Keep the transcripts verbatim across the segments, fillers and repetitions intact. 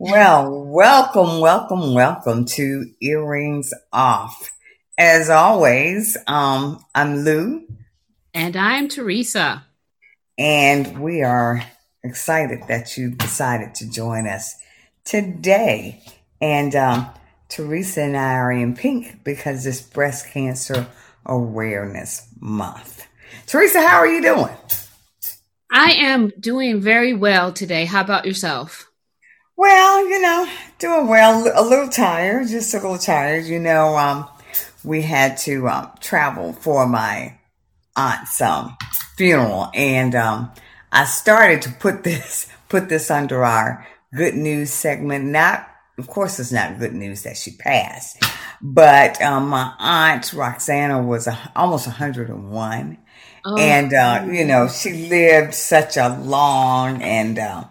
Well, welcome, welcome, welcome to Earrings Off. As always, um, I'm Lou. And I'm Teresa. And we are excited that you decided to join us today. And um, Teresa and I are in pink because it's Breast Cancer Awareness Month. Teresa, how are you doing? I am doing very well today. How about yourself? Well, you know, doing well, a little tired, just a little tired. You know, um, we had to um, travel for my aunt's um, funeral, and um, I started to put this put this under our good news segment. Not, of course, it's not good news that she passed, but um, my aunt Roxanna was uh, almost one hundred and one, oh. and uh, you know, she lived such a long and uh,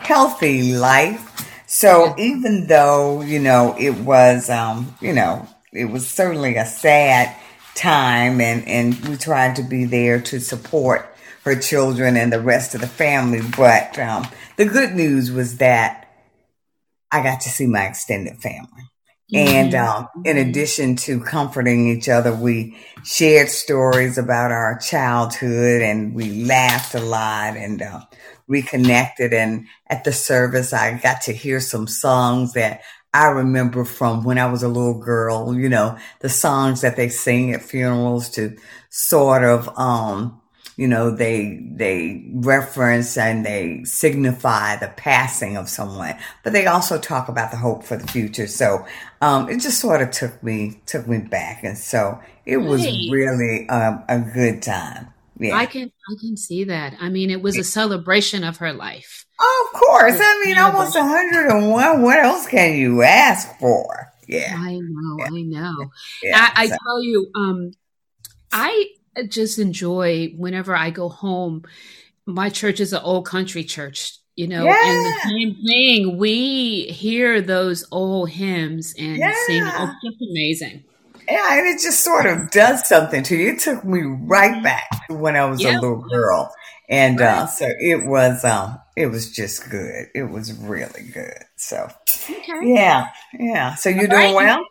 healthy life. So even though, you know, it was, um, you know, it was certainly a sad time, and, and we tried to be there to support her children and the rest of the family. But um, the good news was that I got to see my extended family. Mm-hmm. And um, in addition to comforting each other, we shared stories about our childhood, and we laughed a lot and uh, reconnected. And at the service, I got to hear some songs that I remember from when I was a little girl, you know, the songs that they sing at funerals to sort of, um, you know, they, they reference and they signify the passing of someone, but they also talk about the hope for the future. So, um, it just sort of took me, took me back. And so it was nice. really um, a good time. Yeah. I can I can see that. I mean, it was a celebration of her life. Oh, of course. I mean, almost one hundred and one. What else can you ask for? Yeah. I know. Yeah. I know. Yeah, I, I so. tell you, um, I just enjoy whenever I go home. My church is an old country church, you know, yeah. and the same thing. We hear those old hymns and yeah. sing. Oh, it's just amazing. Yeah, and it just sort of does something to you. It took me right back to when I was yep. a little girl, and right. uh, so it was. Um, it was just good. It was really good. So, okay. yeah, yeah. So you're all doing right. well.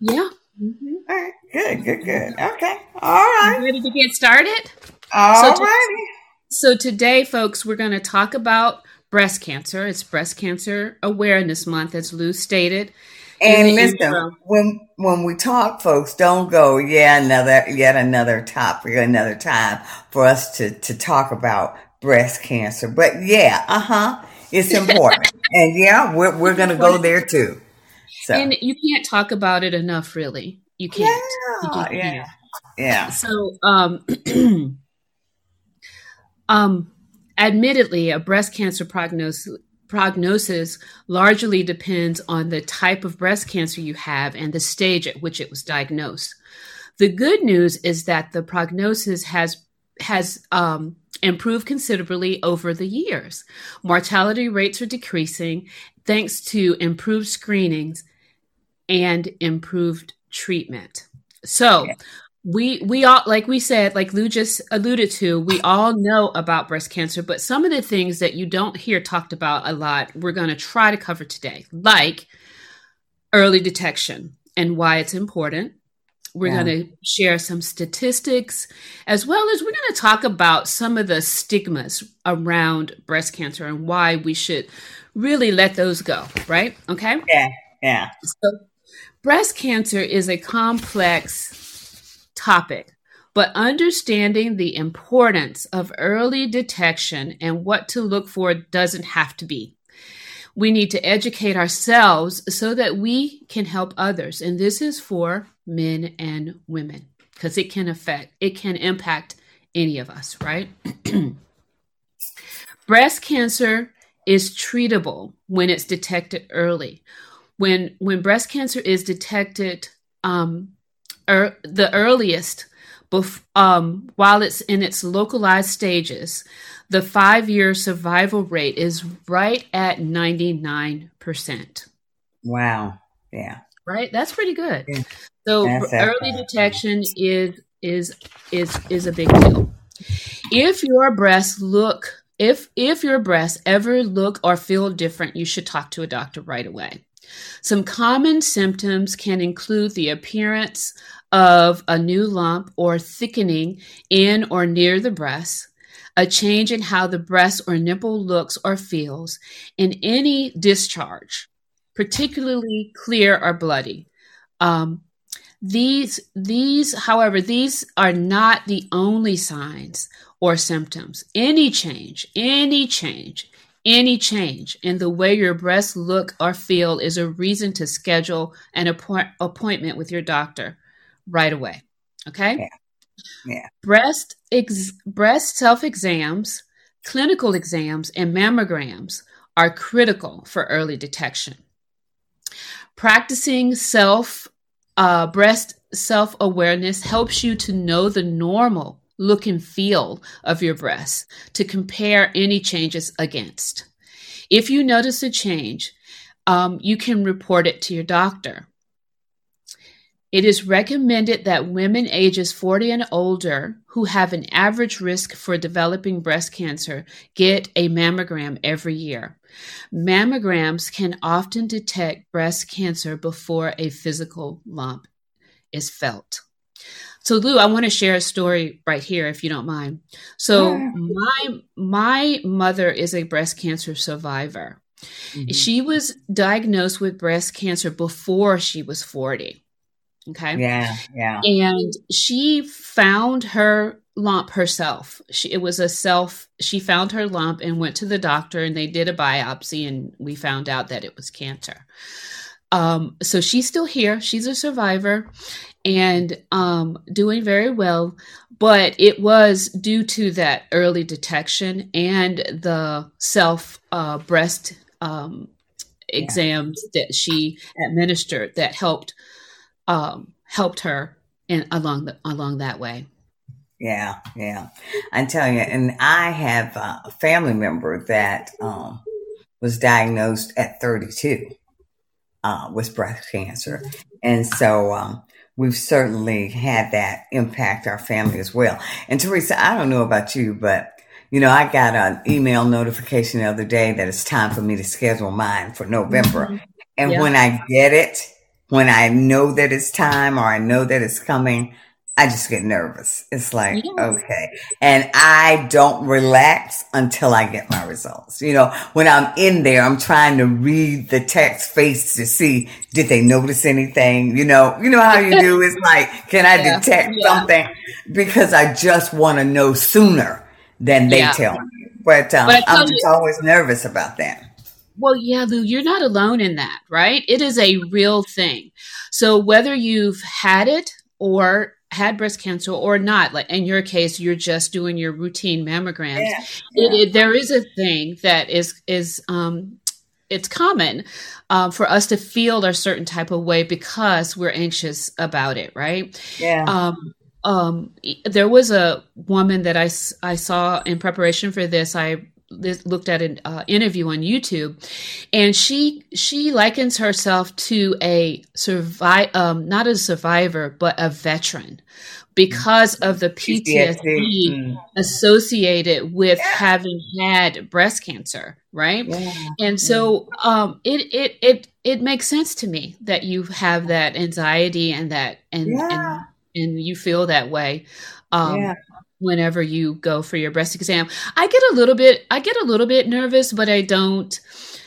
Yeah. Mm-hmm. All right. Good. Good. Good. Okay. All right. You ready to get started? All so right. To- so today, folks, we're going to talk about breast cancer. It's Breast Cancer Awareness Month, as Lou stated. And listen, when when we talk, folks, don't go, yeah, another yet another topic, another time for us to, to talk about breast cancer. But yeah, uh-huh, it's important. And yeah, we're, we're going to go there too. So. And you can't talk about it enough, really. You can't. Yeah, you yeah, yeah. So, um, um, admittedly, a breast cancer prognosis Prognosis largely depends on the type of breast cancer you have and the stage at which it was diagnosed. The good news is that the prognosis has has um, improved considerably over the years. Mortality rates are decreasing thanks to improved screenings and improved treatment. So yeah. we we all, like we said, like Lou just alluded to, we all know about breast cancer, but some of the things that you don't hear talked about a lot, we're going to try to cover today, like early detection and why it's important. We're yeah. going to share some statistics, as well as we're going to talk about some of the stigmas around breast cancer and why we should really let those go, right? Okay? Yeah, yeah. So breast cancer is a complex topic, but understanding the importance of early detection and what to look for doesn't have to be. We need to educate ourselves so that we can help others, and this is for men and women. because it can affect, it can impact any of us, right? Breast cancer is treatable when it's detected early. When when breast cancer is detected um, er, the earliest, bef- um, while it's in its localized stages, the five-year survival rate is right at ninety-nine percent. Wow. Yeah. Right? That's pretty good. Yeah. So That's early that. detection is is is is a big deal. If your breasts look If if your breasts ever look or feel different, you should talk to a doctor right away. Some common symptoms can include the appearance of a new lump or thickening in or near the breast, a change in how the breast or nipple looks or feels, and any discharge, particularly clear or bloody. Um, these, these, however, these are not the only signs or symptoms. Any change, any change, any change in the way your breasts look or feel is a reason to schedule an appo- appointment with your doctor right away. Okay? Yeah. Yeah. Breast ex- breast self-exams, clinical exams, and mammograms are critical for early detection. Practicing self uh, breast self-awareness helps you to know the normal look and feel of your breasts to compare any changes against. If you notice a change, um, you can report it to your doctor. It is recommended that women ages forty and older who have an average risk for developing breast cancer get a mammogram every year. Mammograms can often detect breast cancer before a physical lump is felt. So, Lou, I want to share a story right here, if you don't mind. So yeah. my my mother is a breast cancer survivor. Mm-hmm. She was diagnosed with breast cancer before she was forty. Okay. Yeah. Yeah. And she found her lump herself. She, it was a self, she found her lump and went to the doctor and they did a biopsy and we found out that it was cancer. Um, so she's still here. She's a survivor and um, doing very well. But it was due to that early detection and the self uh, breast um, exams yeah. that she administered that helped um, helped her in, along the, along that way. Yeah, yeah. I tell you, and I have a family member that um, was diagnosed at thirty-two. Uh, with breast cancer. And so um, we've certainly had that impact our family as well. And Teresa, I don't know about you, but, you know, I got an email notification the other day that it's time for me to schedule mine for November. Mm-hmm. And yeah. when I get it, when I know that it's time or I know that it's coming, I just get nervous. It's like, yeah. okay. And I don't relax until I get my results. You know, when I'm in there, I'm trying to read the text face to see, did they notice anything? You know, you know how you do? It's like, can I yeah. detect yeah. something? Because I just want to know sooner than they yeah. tell me. But, um, but I'm you- just always nervous about that. Well, yeah, Lou, you're not alone in that, right? It is a real thing. So whether you've had it or had breast cancer or not, like in your case, you're just doing your routine mammograms. Yeah, yeah. It, it, there is a thing that is, is um, it's common uh, for us to feel a certain type of way because we're anxious about it. Right. Yeah. Um, um, there was a woman that I, I saw in preparation for this. I this, looked at an uh, interview on YouTube and she, she likens herself to a survive, um, not a survivor, but a veteran because of the P T S D mm-hmm. associated with yeah. having had breast cancer. Right. Yeah. And so, um, it, it, it, it makes sense to me that you have that anxiety and that, and, yeah. and, and you feel that way. Um, yeah. whenever you go for your breast exam. I get a little bit, I get a little bit nervous, but I don't,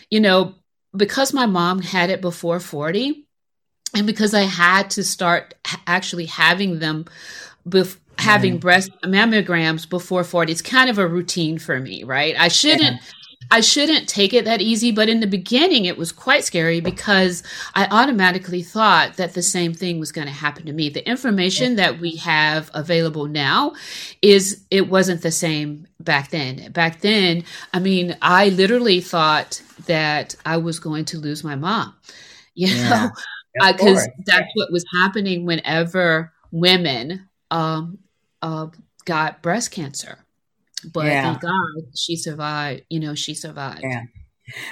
you know, because my mom had it before forty and because I had to start actually having them, bef- having mm. breast mammograms before forty, it's kind of a routine for me, right? I shouldn't, yeah. I shouldn't take it that easy, but in the beginning, it was quite scary because I automatically thought that the same thing was going to happen to me. The information that we have available now is it wasn't the same back then. Back then, I mean, I literally thought that I was going to lose my mom, you know, because yeah, that's what was happening whenever women um, uh, got breast cancer. But yeah. Thank God she survived, you know, she survived. Yeah.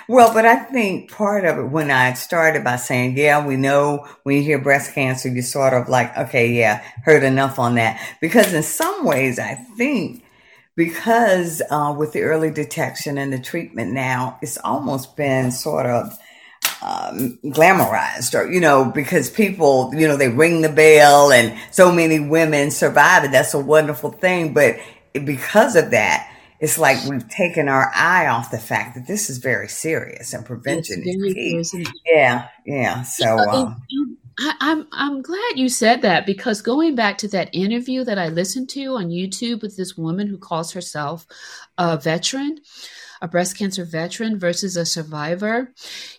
Well, but I think part of it when I started by saying, yeah, we know when you hear breast cancer, you're sort of like, okay, yeah, heard enough on that. Because in some ways, I think because uh, with the early detection and the treatment now, it's almost been sort of um, glamorized or, you know, because people, you know, they ring the bell and so many women survive it. That's a wonderful thing. But because of that, it's like we've taken our eye off the fact that this is very serious and prevention is key. Yeah, yeah. So um, I, I'm I'm glad you said that, because going back to that interview that I listened to on YouTube with this woman who calls herself a veteran, a breast cancer veteran versus a survivor,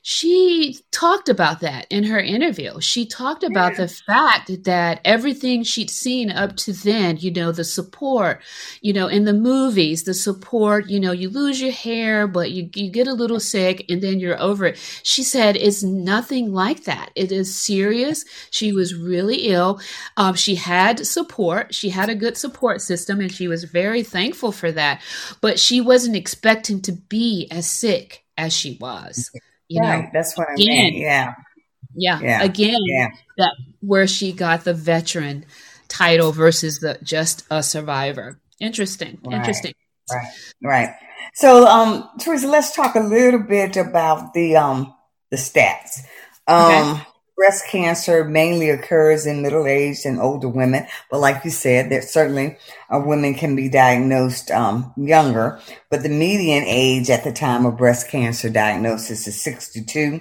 she talked about that in her interview. She talked about yeah. the fact that everything she'd seen up to then, you know, the support, you know, in the movies, the support, you know, you lose your hair, but you, you get a little sick and then you're over it. She said, it's nothing like that. It is serious. She was really ill. Um, she had support. She had a good support system and she was very thankful for that, but she wasn't expecting to be as sick as she was, you right, know. That's what again, I mean. Yeah. yeah, yeah, again, yeah. That where she got the veteran title versus the just a survivor. Interesting, right, interesting. Right, right. So, um, Teresa, let's talk a little bit about the um the stats. Um, okay. Breast cancer mainly occurs in middle-aged and older women, but like you said, that certainly uh, women can be diagnosed um, younger, but the median age at the time of breast cancer diagnosis is sixty-two.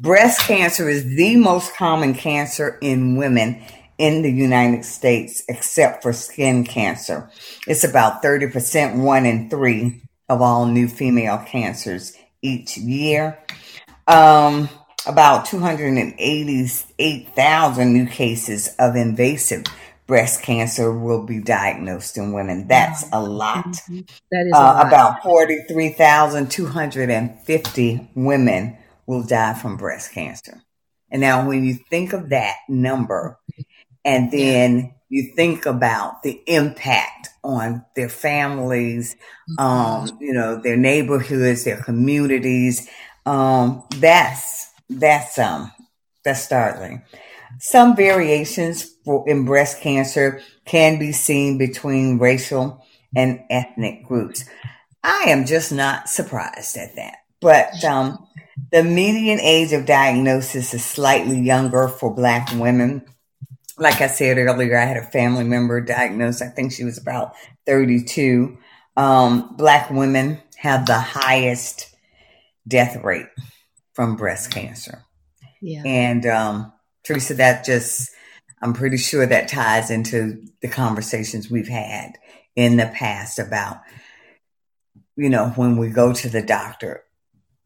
Breast cancer is the most common cancer in women in the United States, except for skin cancer. It's about thirty percent, one in three of all new female cancers each year. Um... About two hundred eighty-eight thousand new cases of invasive breast cancer will be diagnosed in women. That's a lot. Mm-hmm. That is uh, a lot. About forty-three thousand two hundred fifty women will die from breast cancer. And now when you think of that number, and then you think about the impact on their families, um, you know, their neighborhoods, their communities, um, that's That's um that's startling. Some variations for, in breast cancer can be seen between racial and ethnic groups. I am just not surprised at that. But um, the median age of diagnosis is slightly younger for Black women. Like I said earlier, I had a family member diagnosed. I think she was about thirty-two. Um, Black women have the highest death rate from breast cancer. Yeah. And um, Teresa, that just, I'm pretty sure that ties into the conversations we've had in the past about, you know, when we go to the doctor,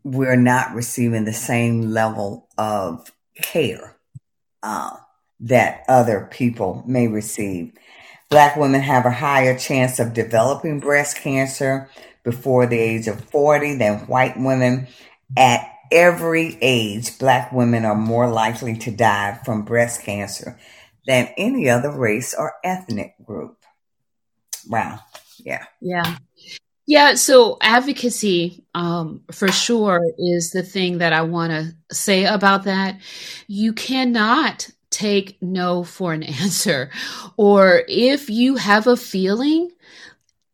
we're not receiving the same level of care uh, that other people may receive. Black women have a higher chance of developing breast cancer before the age of forty than white women. At every age, Black women are more likely to die from breast cancer than any other race or ethnic group. Wow. Yeah. Yeah. Yeah. So advocacy, um, for sure, is the thing that I want to say about that. You cannot take no for an answer. Or if you have a feeling,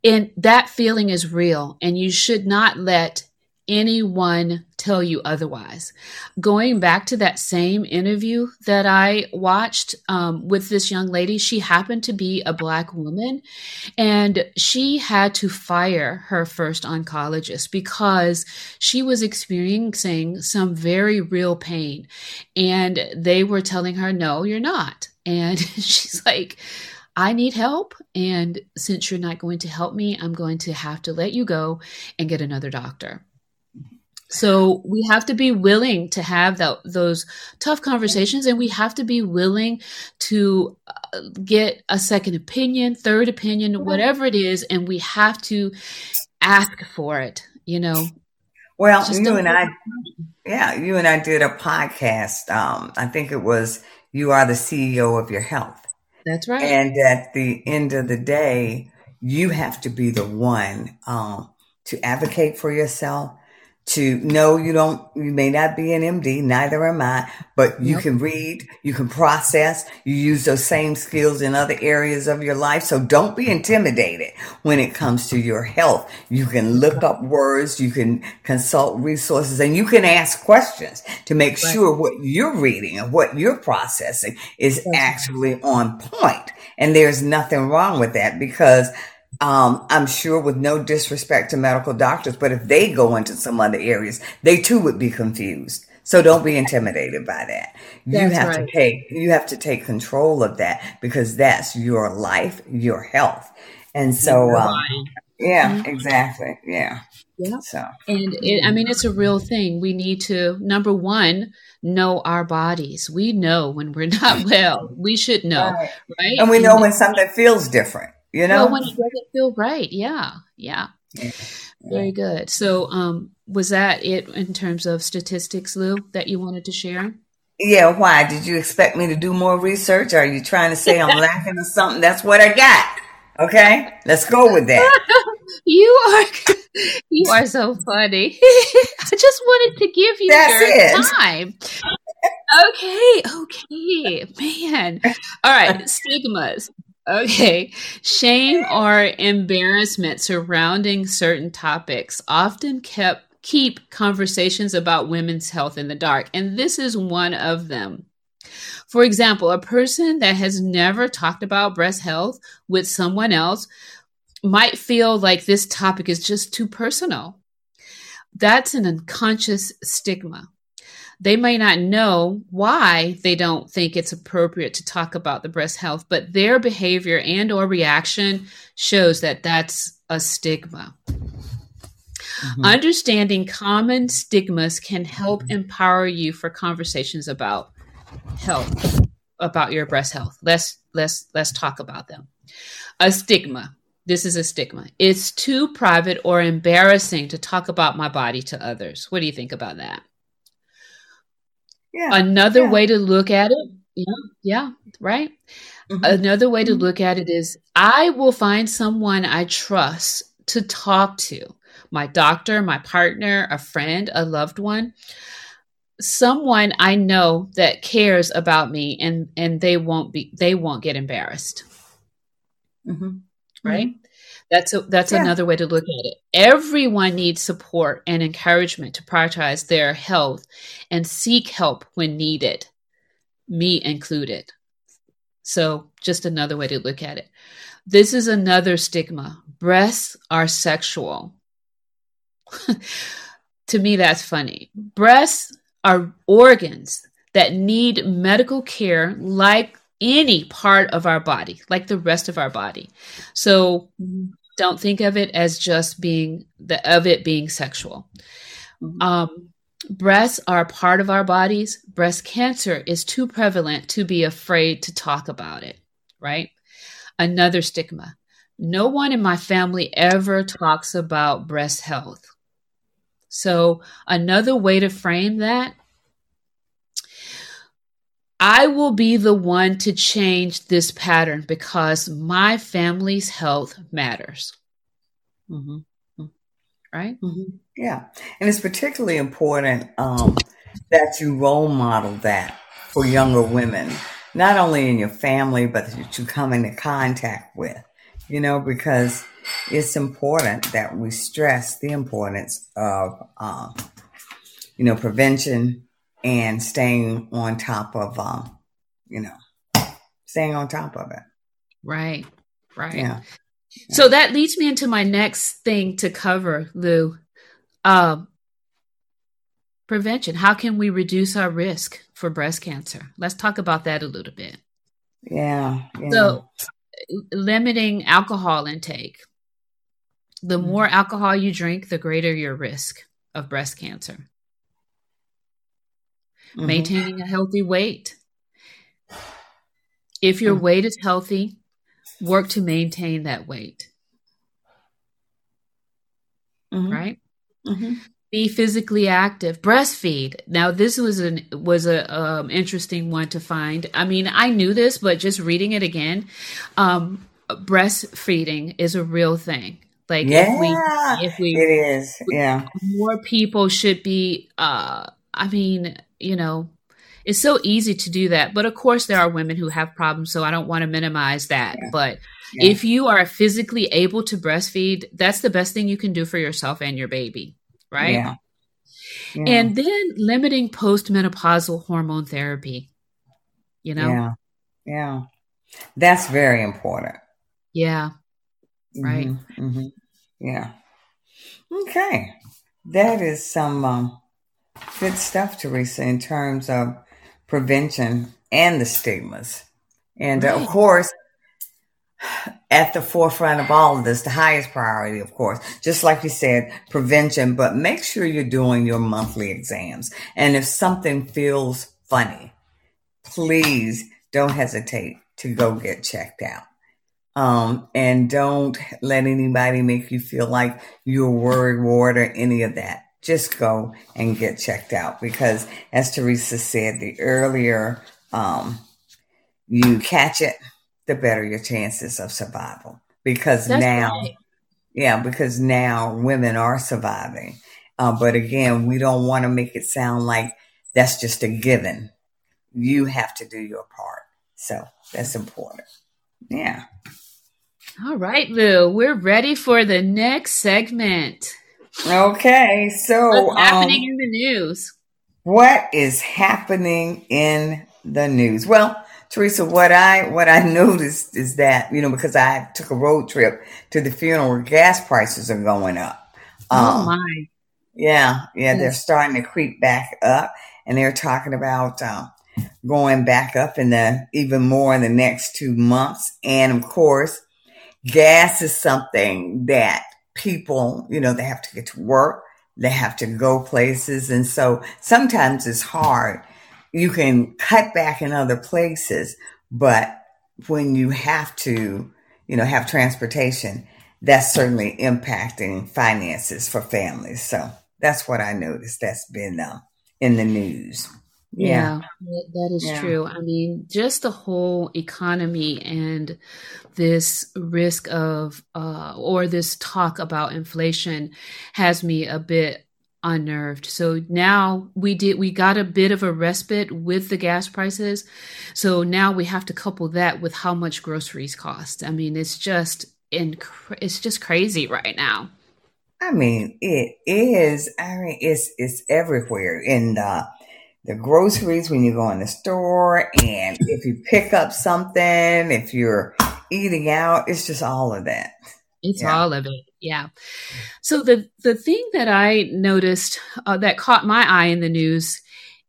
and that feeling is real, and you should not let anyone tell you otherwise. Going back to that same interview that I watched um, with this young lady, she happened to be a Black woman, and she had to fire her first oncologist because she was experiencing some very real pain, and they were telling her, no, you're not. And she's like, I need help. And since you're not going to help me, I'm going to have to let you go and get another doctor. So we have to be willing to have that, those tough conversations, and we have to be willing to get a second opinion, third opinion, whatever it is, and we have to ask for it, you know. Well, you and I, yeah, you and I did a podcast. Um, I think it was You Are the C E O of Your Health. That's right. And at the end of the day, you have to be the one um, to advocate for yourself. To know you don't, you may not be an M D, neither am I, but you nope. can read, you can process, you use those same skills in other areas of your life. So don't be intimidated when it comes to your health. You can look up words, you can consult resources, and you can ask questions to make right. sure what you're reading and what you're processing is right. actually on point. And there's nothing wrong with that, because Um, I'm sure, with no disrespect to medical doctors, but if they go into some other areas, they too would be confused. So don't be intimidated by that. You that's have right. to take, you have to take control of that, because that's your life, your health. And so, um, yeah, mm-hmm. exactly. Yeah. Yeah. So, and it, I mean, it's a real thing. We need to, number one, know our bodies. We know when we're not well, we should know. Right. right? And we know and when something feels different. You know, well, when it doesn't feel right. Yeah. Yeah. yeah. Very good. So, um, was that it in terms of statistics, Lou, that you wanted to share? Yeah. Why? Did you expect me to do more research? Are you trying to say I'm laughing or something? That's what I got. Okay. Let's go with that. You are, you are so funny. I just wanted to give you That's your it. time. Okay. Okay, man. All right. Stigmas. Okay. Shame or embarrassment surrounding certain topics often kept keep conversations about women's health in the dark. And this is one of them. For example, a person that has never talked about breast health with someone else might feel like this topic is just too personal. That's an unconscious stigma. They may not know why they don't think it's appropriate to talk about the breast health, but their behavior and or reaction shows that that's a stigma. Mm-hmm. Understanding common stigmas can help empower you for conversations about health, about your breast health. Let's, let's, let's talk about them. A stigma. This is a stigma. It's too private or embarrassing to talk about my body to others. What do you think about that? Yeah, Another yeah. way to look at it. Yeah. Yeah. Right. Mm-hmm. Another way to look at it is I will find someone I trust to talk to, my doctor, my partner, a friend, a loved one, someone I know that cares about me, and, and they won't be, they won't get embarrassed. Mm-hmm. Right. Mm-hmm. That's a, that's yeah. another way to look at it. Everyone needs support and encouragement to prioritize their health and seek help when needed, me included. So just another way to look at it. This is another stigma. Breasts are sexual. To me, that's funny. Breasts are organs that need medical care like any part of our body, like the rest of our body. So don't think of it as just being the of it being sexual. Mm-hmm. Um, breasts are part of our bodies. Breast cancer is too prevalent to be afraid to talk about it, right? Another stigma. No one in my family ever talks about breast health. So another way to frame that, I will be the one to change this pattern because my family's health matters. Mm-hmm. Right? Mm-hmm. Yeah. And it's particularly important um, that you role model that for younger women, not only in your family, but that you come into contact with, you know, because it's important that we stress the importance of, um, you know, prevention, and staying on top of, um, you know, staying on top of it. Right, right. Yeah. So that leads me into my next thing to cover, Lou. Um, prevention. How can we reduce our risk for breast cancer? Let's talk about that a little bit. Yeah. yeah. So limiting alcohol intake. The more alcohol you drink, the greater your risk. of breast cancer. Mm-hmm. Maintaining a healthy weight. If your weight is healthy, work to maintain that weight. Mm-hmm. Right? Mm-hmm. Be physically active. Breastfeed. Now, this was an was a um, interesting one to find. I mean, I knew this, but just reading it again, um, breastfeeding is a real thing. Like, yeah, if we, if we, it is. Yeah, more people should be. Uh, I mean, you know, it's so easy to do that, but of course, there are women who have problems. So I don't want to minimize that, yeah. but. Yeah. If you are physically able to breastfeed, that's the best thing you can do for yourself and your baby, right? Yeah. Yeah. And then limiting postmenopausal hormone therapy, you know? Yeah. Yeah. That's very important. Yeah. Mm-hmm. Right. Mm-hmm. Yeah. Okay. That is some um, good stuff, Teresa, in terms of prevention and the stigmas. And right. uh, of course, at the forefront of all of this, the highest priority, of course, just like you said, prevention, but make sure you're doing your monthly exams. And if something feels funny, please don't hesitate to go get checked out. Um, and don't let anybody make you feel like you're worried, ward, or any of that. Just go and get checked out because, as Teresa said, the earlier um, you catch it, the better your chances of survival. Because That's now, right. yeah, because now women are surviving. Uh, but again, we don't want to make it sound like that's just a given. You have to do your part. So that's important. Yeah. All right, Lou, we're ready for the next segment. Okay. So what's happening um, in the news? What is happening in the news? Well, Teresa, what I what I noticed is that, you know, because I took a road trip to the funeral, gas prices are going up. Um, oh, my. Yeah, yeah, they're starting to creep back up, and they're talking about um, going back up in the even more in the next two months. And, of course, gas is something that people, you know, they have to get to work, they have to go places, and so sometimes it's hard. You can cut back in other places, but when you have to, you know, have transportation, that's certainly impacting finances for families. So that's what I noticed that's been uh, in the news. Yeah, yeah that is yeah. true. I mean, just the whole economy and this risk of uh, or this talk about inflation has me a bit unnerved. So now we did, we got a bit of a respite with the gas prices. So now we have to couple that with how much groceries cost. I mean, it's just, inc- it's just crazy right now. I mean, it is, I mean, it's, it's everywhere in the, the groceries, when you go in the store and if you pick up something, if you're eating out, it's just all of that. It's yeah. all of it. Yeah. So the, the thing that I noticed uh, that caught my eye in the news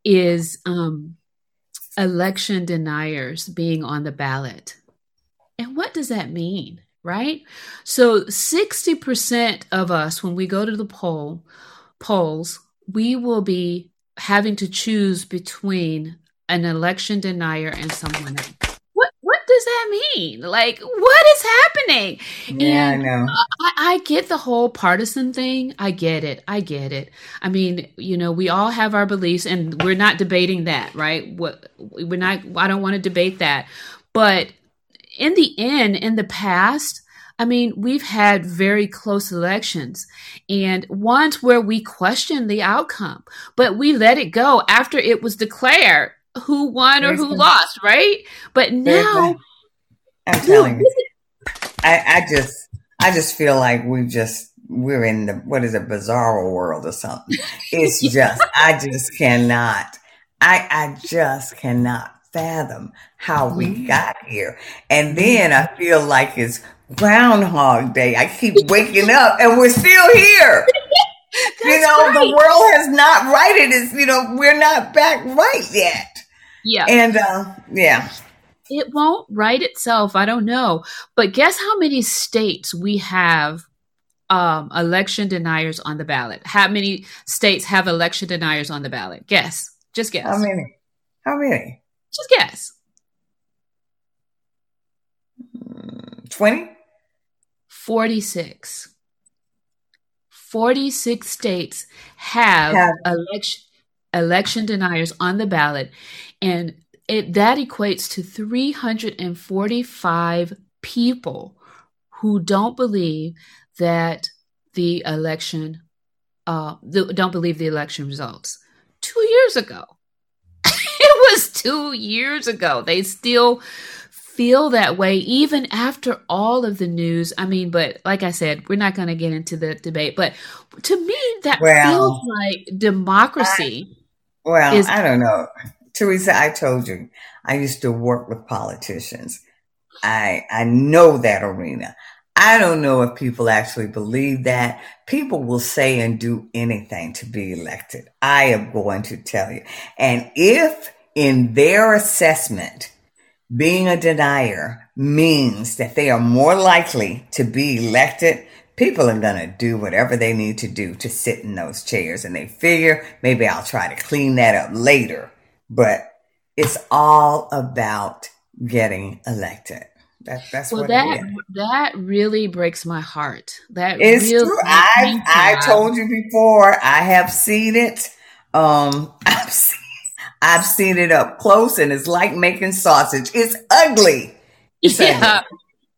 is um, election deniers being on the ballot. And what does that mean, right? So sixty percent of us, when we go to the poll polls, we will be having to choose between an election denier and someone else. Does that mean? Like, what is happening? Yeah, and I know. I, I get the whole partisan thing. I get it. I get it. I mean, you know, we all have our beliefs, and we're not debating that, right? What we're not. I don't want to debate that. But in the end, in the past, I mean, we've had very close elections, and ones where we questioned the outcome, but we let it go after it was declared who won or who lost, right? But now I'm telling you, I, I just I just feel like we just we're in the what is it, bizarro world or something. It's just I just cannot I I just cannot fathom how we got here. And then I feel like it's Groundhog Day. I keep waking up and we're still here. You know, right. The world has not righted it's you know, we're not back right yet. Yeah. And, uh, yeah. It won't right itself. I don't know. But guess how many states we have um, election deniers on the ballot? How many states have election deniers on the ballot? Guess. Just guess. How many? How many? Just guess. twenty? forty-six. forty-six states have, have. election election deniers on the ballot. And it, that equates to three hundred forty-five people who don't believe that the election, uh, the, don't believe the election results. Two years ago. It was two years ago. They still feel that way, even after all of the news. I mean, but like I said, we're not going to get into the debate. But to me, that well, feels like democracy. I, well, is- I don't know. Teresa, I told you, I used to work with politicians. I I know that arena. I don't know if people actually believe that. People will say and do anything to be elected. I am going to tell you. And if in their assessment, being a denier means that they are more likely to be elected, people are going to do whatever they need to do to sit in those chairs. And they figure, maybe I'll try to clean that up later. But it's all about getting elected. That, that's well, what that it is. That really breaks my heart. That it's really true. I I heart. told you before. I have seen it. Um, I've seen, I've seen it up close, and it's like making sausage. It's ugly. It's yeah, ugly.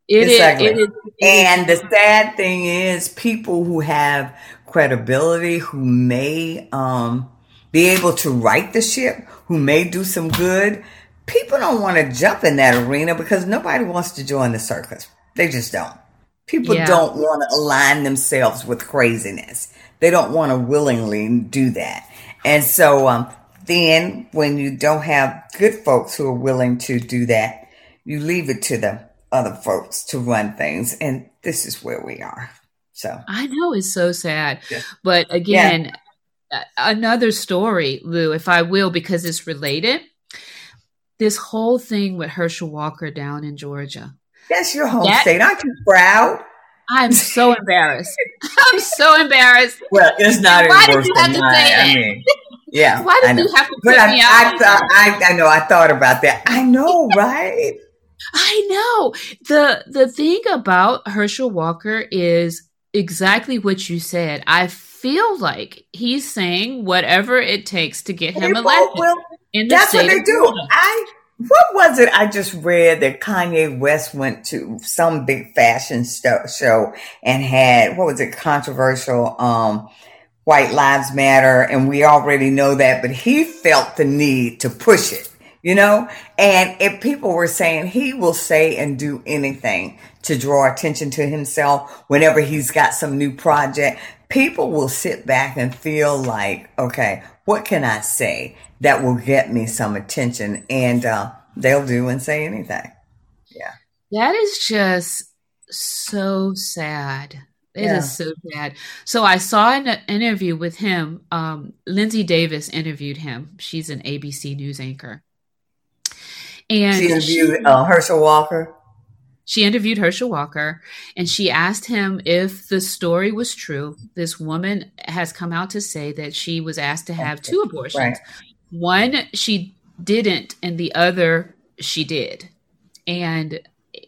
It, it's is, ugly. It is. It and is. The sad thing is, people who have credibility, who may um be able to right the ship, who may do some good. People don't want to jump in that arena because nobody wants to join the circus. They just don't. People yeah. don't want to align themselves with craziness. They don't want to willingly do that. And so um, then when you don't have good folks who are willing to do that, you leave it to the other folks to run things. And this is where we are. So I know it's so sad. Yeah. But again, yeah. another story, Lou, if I will, because it's related. This whole thing with Herschel Walker down in Georgia. That's your home that, state. Aren't you proud? I'm so embarrassed. I'm so embarrassed. Well, it's not Why did you have to mine. say that? I mean, yeah. Why did you have to put I, me out? I, thought, I, I know. I thought about that. I know, right? I know. The, the thing about Herschel Walker is exactly what you said. I feel like he's saying whatever it takes to get him elected. Will- That's what they do. I what was it? I just read that Kanye West went to some big fashion st- show and had what was it? Controversial um, White Lives Matter, and we already know that, but he felt the need to push it, you know. And if people were saying he will say and do anything to draw attention to himself whenever he's got some new project, people will sit back and feel like, okay, what can I say that will get me some attention? And uh, they'll do and say anything. Yeah. That is just so sad. It yeah. is so sad. So I saw an interview with him. Um, Lindsay Davis interviewed him. She's an A B C News anchor. And she interviewed she, uh, Herschel Walker. She interviewed Herschel Walker, and she asked him if the story was true. This woman has come out to say that she was asked to have two abortions. Right. One she didn't, and the other she did. And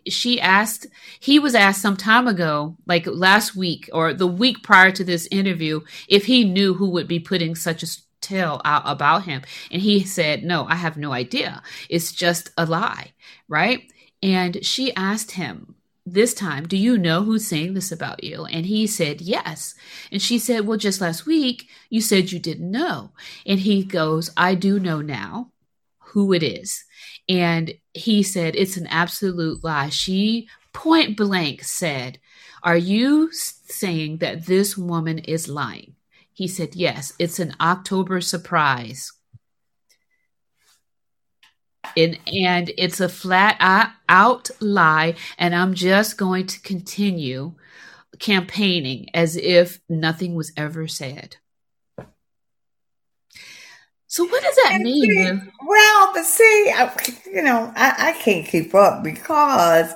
she asked, he was asked some time ago, like last week or the week prior to this interview, if he knew who would be putting such a tell out about him. And he said, no, I have no idea. It's just a lie, right? And she asked him this time, do you know who's saying this about you? And he said, yes. And she said, well, just last week, you said you didn't know. And he goes, I do know now who it is. And he said, it's an absolute lie. She point blank said, are you saying that this woman is lying? He said, yes, it's an October surprise. And, and it's a flat out lie, and I'm just going to continue campaigning as if nothing was ever said. So what does that and mean? See, well, but see, I, you know, I, I can't keep up because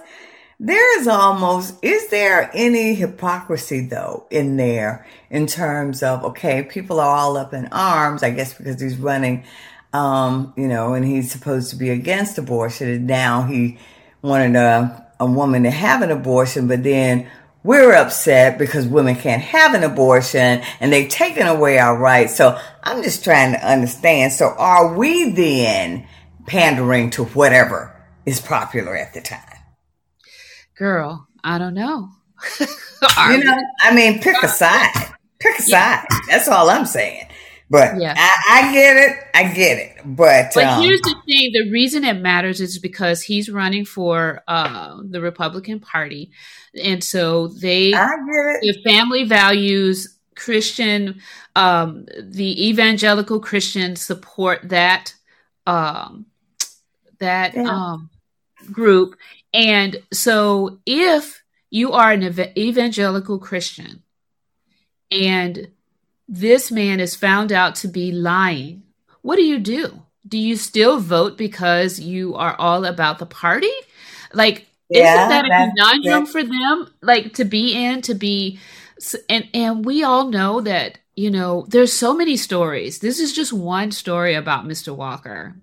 There is almost, is there any hypocrisy though in there in terms of, okay, people are all up in arms, I guess because he's running, um, you know, and he's supposed to be against abortion, and now he wanted a, a woman to have an abortion, but then we're upset because women can't have an abortion and they've taken away our rights. So I'm just trying to understand. So are we then pandering to whatever is popular at the time? Girl, I don't know. You know, I mean, pick a side. Pick a yeah. side. That's all I'm saying. But yeah. I, I get it. I get it. But, but um, here's the thing. The reason it matters is because he's running for uh, the Republican Party. And so they, I get it. The family values, Christian, um, the evangelical Christians support that, um, that yeah. um, group. And so if you are an ev- evangelical Christian and this man is found out to be lying, what do you do? Do you still vote because you are all about the party? Like, yeah, isn't that a conundrum for them? Like to be in, to be, and, and we all know that, you know, there's so many stories. This is just one story about Mister Walker.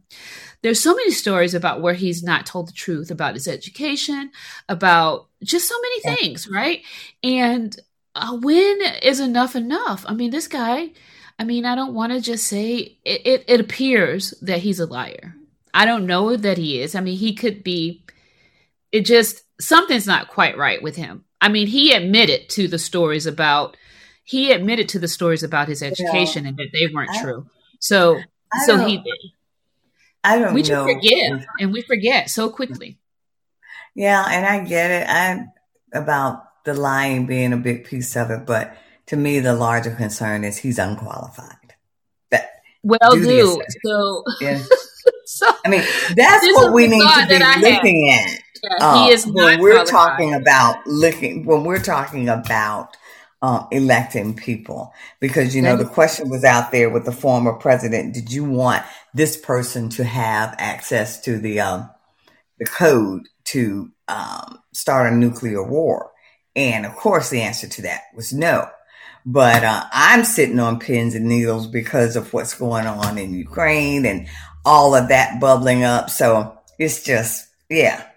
There's so many stories about where he's not told the truth about his education, about just so many yeah. things, right? And Uh, when is enough enough? I mean, this guy, I mean, I don't want to just say it, it, it appears that he's a liar. I don't know that he is. I mean, he could be, it just, something's not quite right with him. I mean, he admitted to the stories about, he admitted to the stories about his education yeah. and that they weren't I, true. So, so he did. I don't we know. We forgive and we forget so quickly. Yeah. And I get it. I'm about the lying being a big piece of it, but to me, the larger concern is he's unqualified. That well, do so. Yeah. so. I mean, that's what we need to be looking have. at. Yeah, uh, he is not when we're qualified. talking about looking when we're talking about uh, electing people, because you know the question was out there with the former president: did you want this person to have access to the um, the code to um, start a nuclear war? And of course, the answer to that was no. But uh, I'm sitting on pins and needles because of what's going on in Ukraine and all of that bubbling up. So it's just, yeah,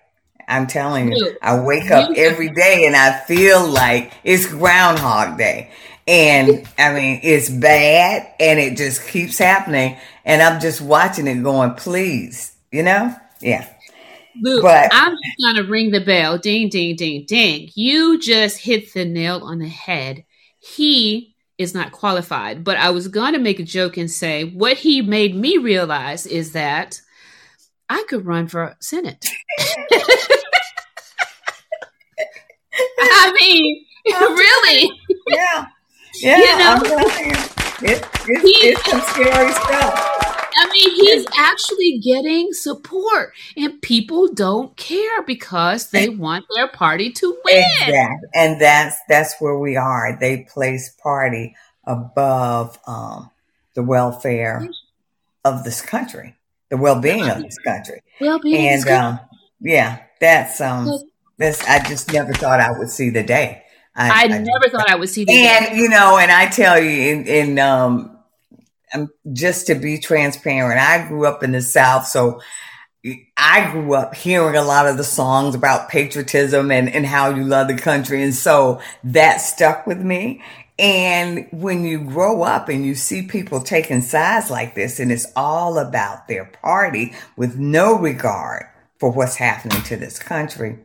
I'm telling you, I wake up every day and I feel like it's Groundhog Day. And I mean, it's bad and it just keeps happening. And I'm just watching it going, please, you know? Yeah. Luke, but, I'm just going to ring the bell. Ding, ding, ding, ding. You just hit the nail on the head. He is not qualified. But I was going to make a joke and say what he made me realize is that I could run for Senate. I mean, really? Yeah. Yeah. You know? I'm telling you, it, it, he, it's some scary stuff. I mean, he's actually getting support, and people don't care because they want their party to win. Exactly. And that's that's where we are. They place party above um, the welfare of this country, the well-being of this country. Well-being, and um, yeah, that's um, that's. I just never thought I would see the day. I, I, I never thought I would see the and, day. And you know, and I tell you, in, in um. Um, just to be transparent, I grew up in the South, so I grew up hearing a lot of the songs about patriotism and, and how you love the country. And so that stuck with me. And when you grow up and you see people taking sides like this, and it's all about their party with no regard for what's happening to this country,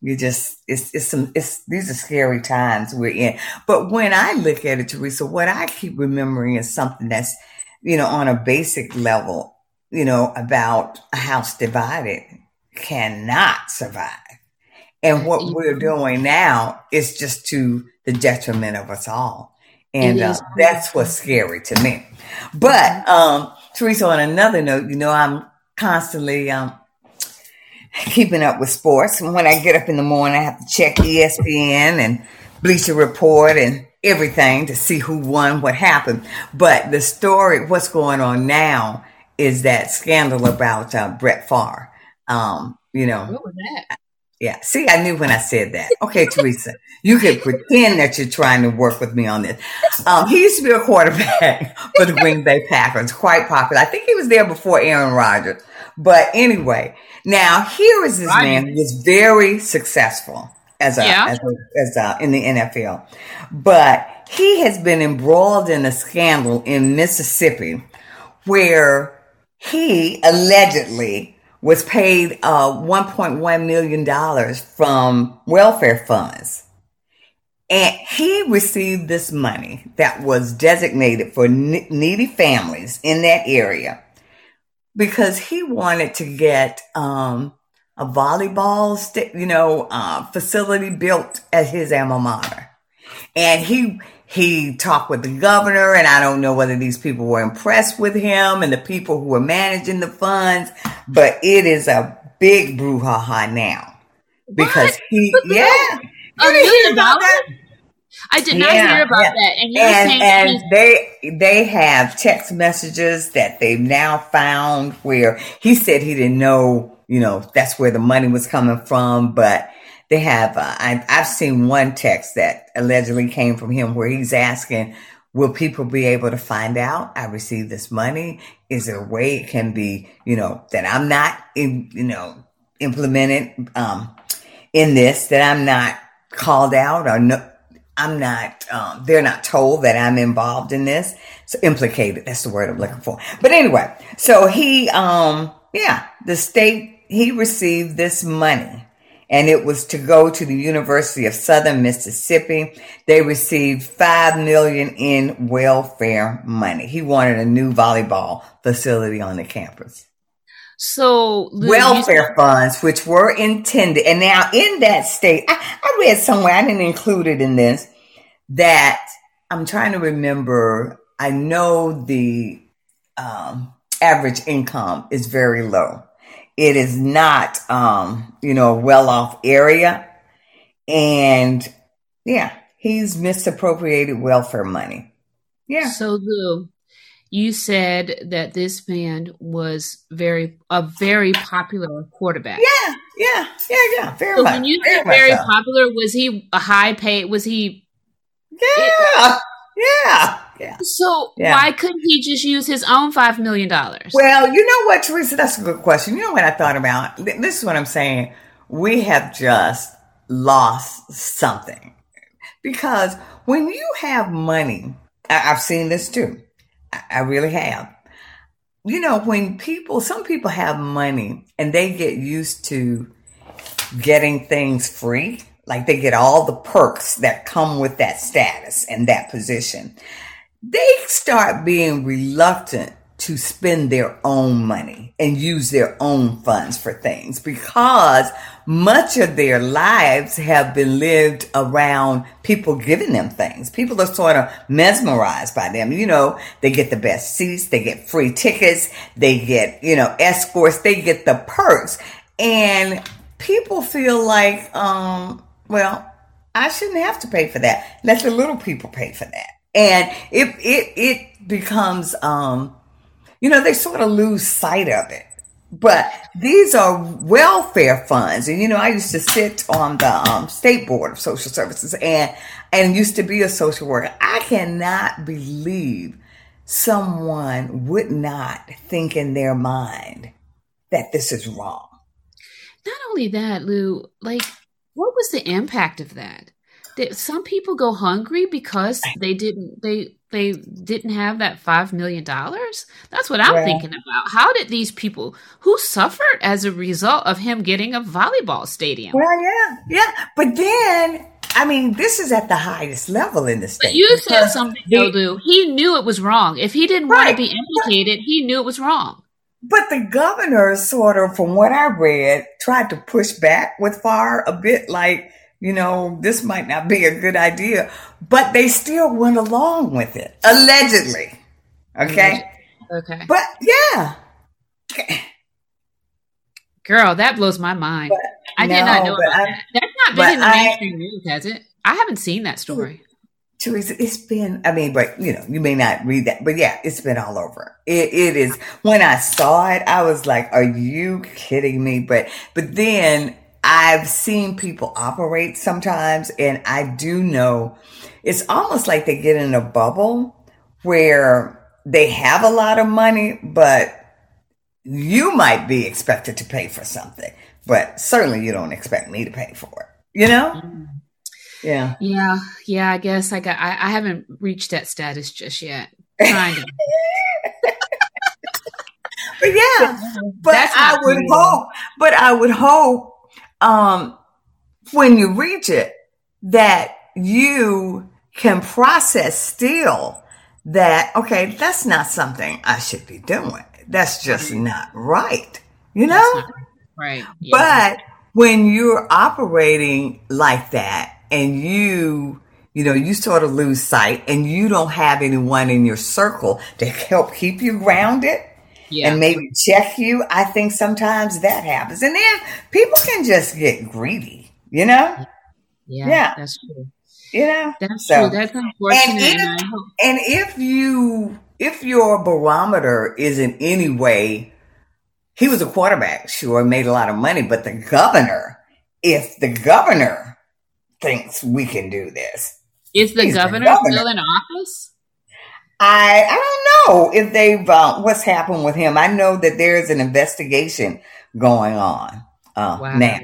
you just, it's, it's some, it's, these are scary times we're in. But when I look at it, Teresa, what I keep remembering is something that's, you know, on a basic level, you know, about a house divided cannot survive. And what we're doing now is just to the detriment of us all. And uh, that's what's scary to me. But, um, Teresa, on another note, you know, I'm constantly, um, keeping up with sports. And when I get up in the morning, I have to check E S P N and Bleacher Report and everything to see who won, what happened. But the story, what's going on now is that scandal about uh, Brett Favre. Um, you know, what was that? Yeah. See, I knew when I said that. Okay, Teresa, you can pretend that you're trying to work with me on this. Um, he used to be a quarterback for the Green Bay Packers, quite popular. I think he was there before Aaron Rodgers. But anyway, now here is this Rodgers. man who was very successful as a, yeah. as a, as a, in the N F L. But he has been embroiled in a scandal in Mississippi where he allegedly was paid uh, one point one million dollars from welfare funds. And he received this money that was designated for needy families in that area because he wanted to get um, a volleyball st- you know, uh, facility built at his alma mater. And he... He talked with the governor, and I don't know whether these people were impressed with him and the people who were managing the funds, but it is a big brouhaha now because what? he, yeah, a million dollars. I did not yeah, hear about yeah. that. And, he and, was saying and he- they they have text messages that they've now found where he said he didn't know, you know, that's where the money was coming from, but. They have, uh, I, I've seen one text that allegedly came from him where he's asking, will people be able to find out I received this money? Is there a way it can be, you know, that I'm not, in, you know, implemented um, in this, that I'm not called out or no, I'm not, um, they're not told that I'm involved in this. So implicated, that's the word I'm looking for. But anyway, so he, um, yeah, the state, he received this money. And it was to go to the University of Southern Mississippi. They received five million dollars in welfare money. He wanted a new volleyball facility on the campus. So Liz, welfare you- funds, which were intended. And now in that state, I, I read somewhere, I didn't include it in this, that I'm trying to remember. I know the um, average income is very low. It is not, um, you know, a well-off area. And, yeah, he's misappropriated welfare money. Yeah. So, Lou, you said that this man was very a very popular quarterback. Yeah, yeah, yeah, yeah. Very so much. When you said very, very popular, was he a high paid? Was he? Yeah, it, yeah. Yeah. So yeah. why couldn't he just use his own five million dollars? Well, you know what, Teresa, that's a good question. You know what I thought about? This is what I'm saying. We have just lost something. Because when you have money, I- I've seen this too. I-, I really have. You know, when people, some people have money and they get used to getting things free. Like they get all the perks that come with that status and that position. They start being reluctant to spend their own money and use their own funds for things because much of their lives have been lived around people giving them things. People are sort of mesmerized by them. You know, they get the best seats, they get free tickets, they get, you know, escorts, they get the perks. And people feel like, um, well, I shouldn't have to pay for that. Let the little people pay for that. And it it it becomes, um, you know, they sort of lose sight of it. But these are welfare funds. And, you know, I used to sit on the um, State Board of Social Services and, and used to be a social worker. I cannot believe someone would not think in their mind that this is wrong. Not only that, Lou, like, what was the impact of that? Some people go hungry because they didn't they they didn't have that five million dollars. That's what I'm yeah. thinking about. How did these people who suffered as a result of him getting a volleyball stadium? Well, yeah, yeah. But then, I mean, this is at the highest level in the state. But you said something, though, Lou. He knew it was wrong. If he didn't right. want to be implicated, he knew it was wrong. But the governor, sort of, from what I read, tried to push back with F A R a bit, like. You know, this might not be a good idea, but they still went along with it, allegedly. Okay. Okay. But yeah. Okay. Girl, that blows my mind. But I no, did not know about I, that. That's not been in the mainstream news, has it? I haven't seen that story. Teresa, it's been, I mean, but you know, you may not read that, but yeah, it's been all over. It, it is. When I saw it, I was like, are you kidding me? But, but then, I've seen people operate sometimes, and I do know it's almost like they get in a bubble where they have a lot of money, but you might be expected to pay for something, but certainly you don't expect me to pay for it, you know? Mm-hmm. Yeah. Yeah. Yeah. I guess I got, I, I haven't reached that status just yet. Kind of. But yeah, but That's I would real. hope, but I would hope, um, when you reach it, that you can process still that, okay, that's not something I should be doing. That's just not right. You know? Right. Yeah. But when you're operating like that, and you, you know, you sort of lose sight and you don't have anyone in your circle to help keep you grounded yeah. and maybe check you. I think sometimes that happens. And then people can just get greedy, you know? Yeah, yeah. That's true. You know? That's so, true. That's unfortunate. And if, and, and if you, if your barometer is in any way, he was a quarterback, sure, made a lot of money, but the governor, if the governor thinks we can do this. Is the governor, the governor still in office? I I don't know if they've uh, what's happened with him. I know that there is an investigation going on uh, wow. now,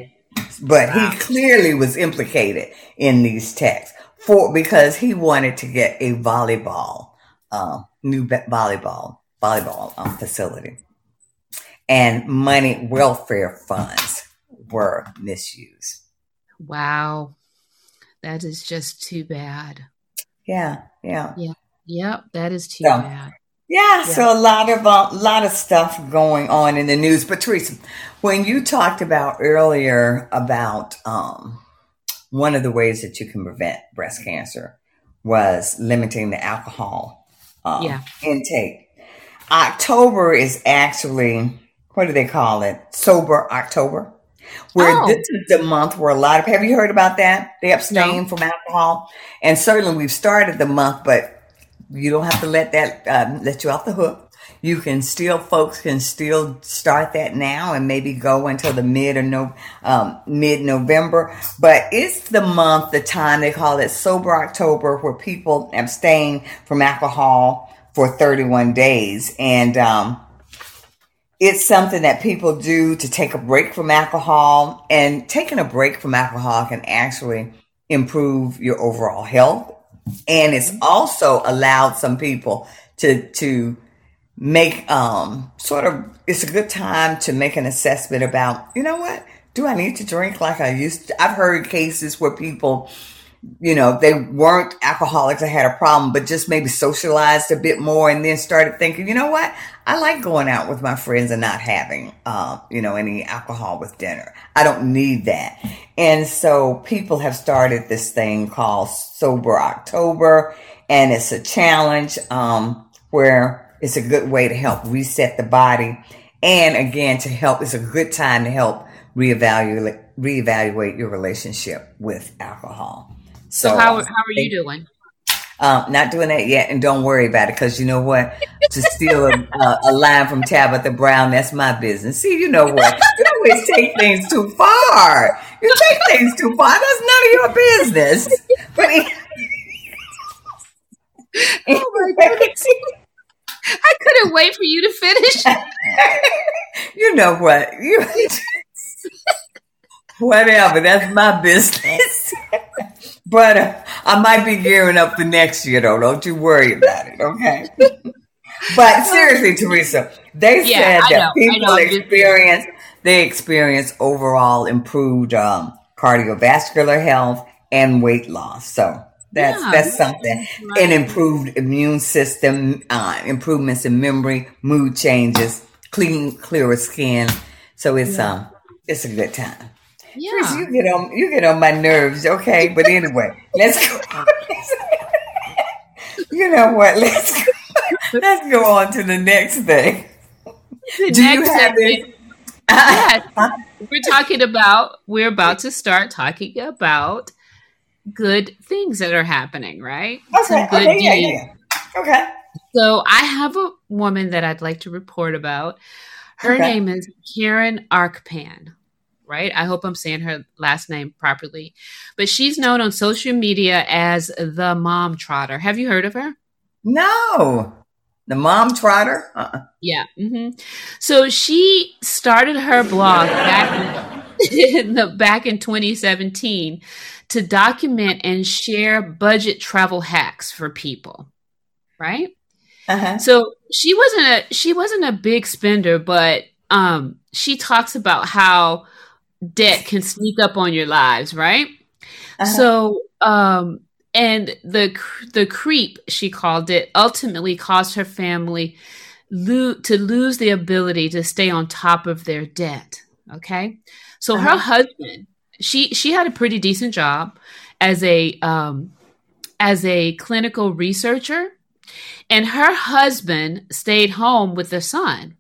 but wow. he clearly was implicated in these texts for because he wanted to get a volleyball uh, new volleyball volleyball um, facility, and money welfare funds were misused. Wow. That is just too bad. Yeah, yeah, yeah, yep. That is too so, bad. Yeah, yeah. So a lot of a uh, lot of stuff going on in the news. But Teresa, when you talked about earlier about um, one of the ways that you can prevent breast cancer was limiting the alcohol um, yeah. intake. October is actually, what do they call it? Sober October. Where oh. this is the month where a lot of, have you heard about that? They abstain no. from alcohol. And certainly we've started the month, but you don't have to let that, um, let you off the hook. You can still, folks can still start that now and maybe go until the mid or no, um, mid-November. But it's the month, the time they call it Sober October, where people abstain from alcohol for thirty-one days. And, um, it's something that people do to take a break from alcohol, and taking a break from alcohol can actually improve your overall health. And it's also allowed some people to, to make, um, sort of, it's a good time to make an assessment about, you know what? Do I need to drink like I used to? I've heard cases where people, you know, they weren't alcoholics or had a problem, but just maybe socialized a bit more and then started thinking, you know what? I like going out with my friends and not having, uh, you know, any alcohol with dinner. I don't need that. And so people have started this thing called Sober October, and it's a challenge, um, where it's a good way to help reset the body. And again, to help, it's a good time to help reevaluate, reevaluate your relationship with alcohol. So, so how how are you doing? Um, not doing that yet, and don't worry about it, because you know what? To steal a, a, a line from Tabitha Brown, that's my business. See, you know what? You always take things too far. You take things too far. That's none of your business. But it, oh my goodness. I couldn't wait for you to finish. You know what? You whatever. That's my business. But uh, I might be gearing up for next year, though. Don't you worry about it, okay? But seriously, Teresa, they yeah, said I that know, people experience they experience overall improved um, cardiovascular health and weight loss. So that's yeah, that's something. Right. An improved immune system, uh, improvements in memory, mood changes, clean, clearer skin. So it's yeah. um it's a good time. Yeah. Chris, you get on you get on my nerves, okay? But anyway, let's go. You know what? Let's go, let's go on to the next thing. The Do next you have segment, yes, we're talking about we're about to start talking about good things that are happening, right? Okay. Some good okay, yeah, yeah. Okay. So I have a woman that I'd like to report about. Her okay. name is Karen Arkpan. right? I hope I'm saying her last name properly. But she's known on social media as the Mom Trotter. Have you heard of her? No. The Mom Trotter? Uh-uh. Yeah. Mm-hmm. So she started her blog back in, the, back in twenty seventeen to document and share budget travel hacks for people, right? Uh-huh. So she wasn't a she wasn't a big spender, but um, she talks about how debt can sneak up on your lives, right? Uh-huh. So. Um, And the the creep, she called it, ultimately caused her family lo- to lose the ability to stay on top of their debt. Okay, so uh-huh. her husband, she she had a pretty decent job as a um, as a clinical researcher, and her husband stayed home with their son.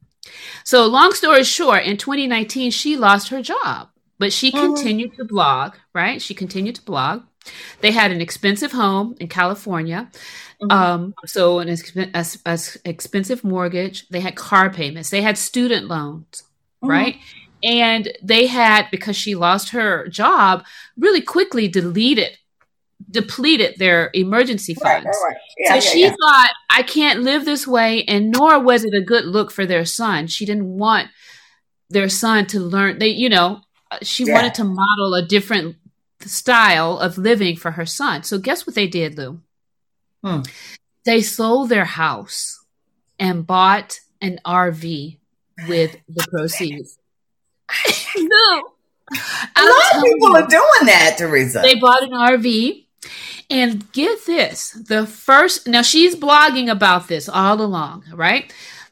So long story short, in twenty nineteen, she lost her job, but she uh-huh. continued to blog. Right, she continued to blog. They had an expensive home in California, mm-hmm. um, so an exp- a, a expensive mortgage. They had car payments. They had student loans, mm-hmm. right? And they had, because she lost her job, really quickly deleted, depleted their emergency funds. Right, right. Yeah, so yeah, she yeah. thought, I can't live this way, and nor was it a good look for their son. She didn't want their son to learn. They, you know, she yeah. wanted to model a different style of living for her son. So guess what they did, Lou? Hmm. They sold their house and bought an R V with the proceeds. No, a lot of people you, are doing that, Teresa. They bought an R V, and get this: the first. Now she's blogging about this all along, right?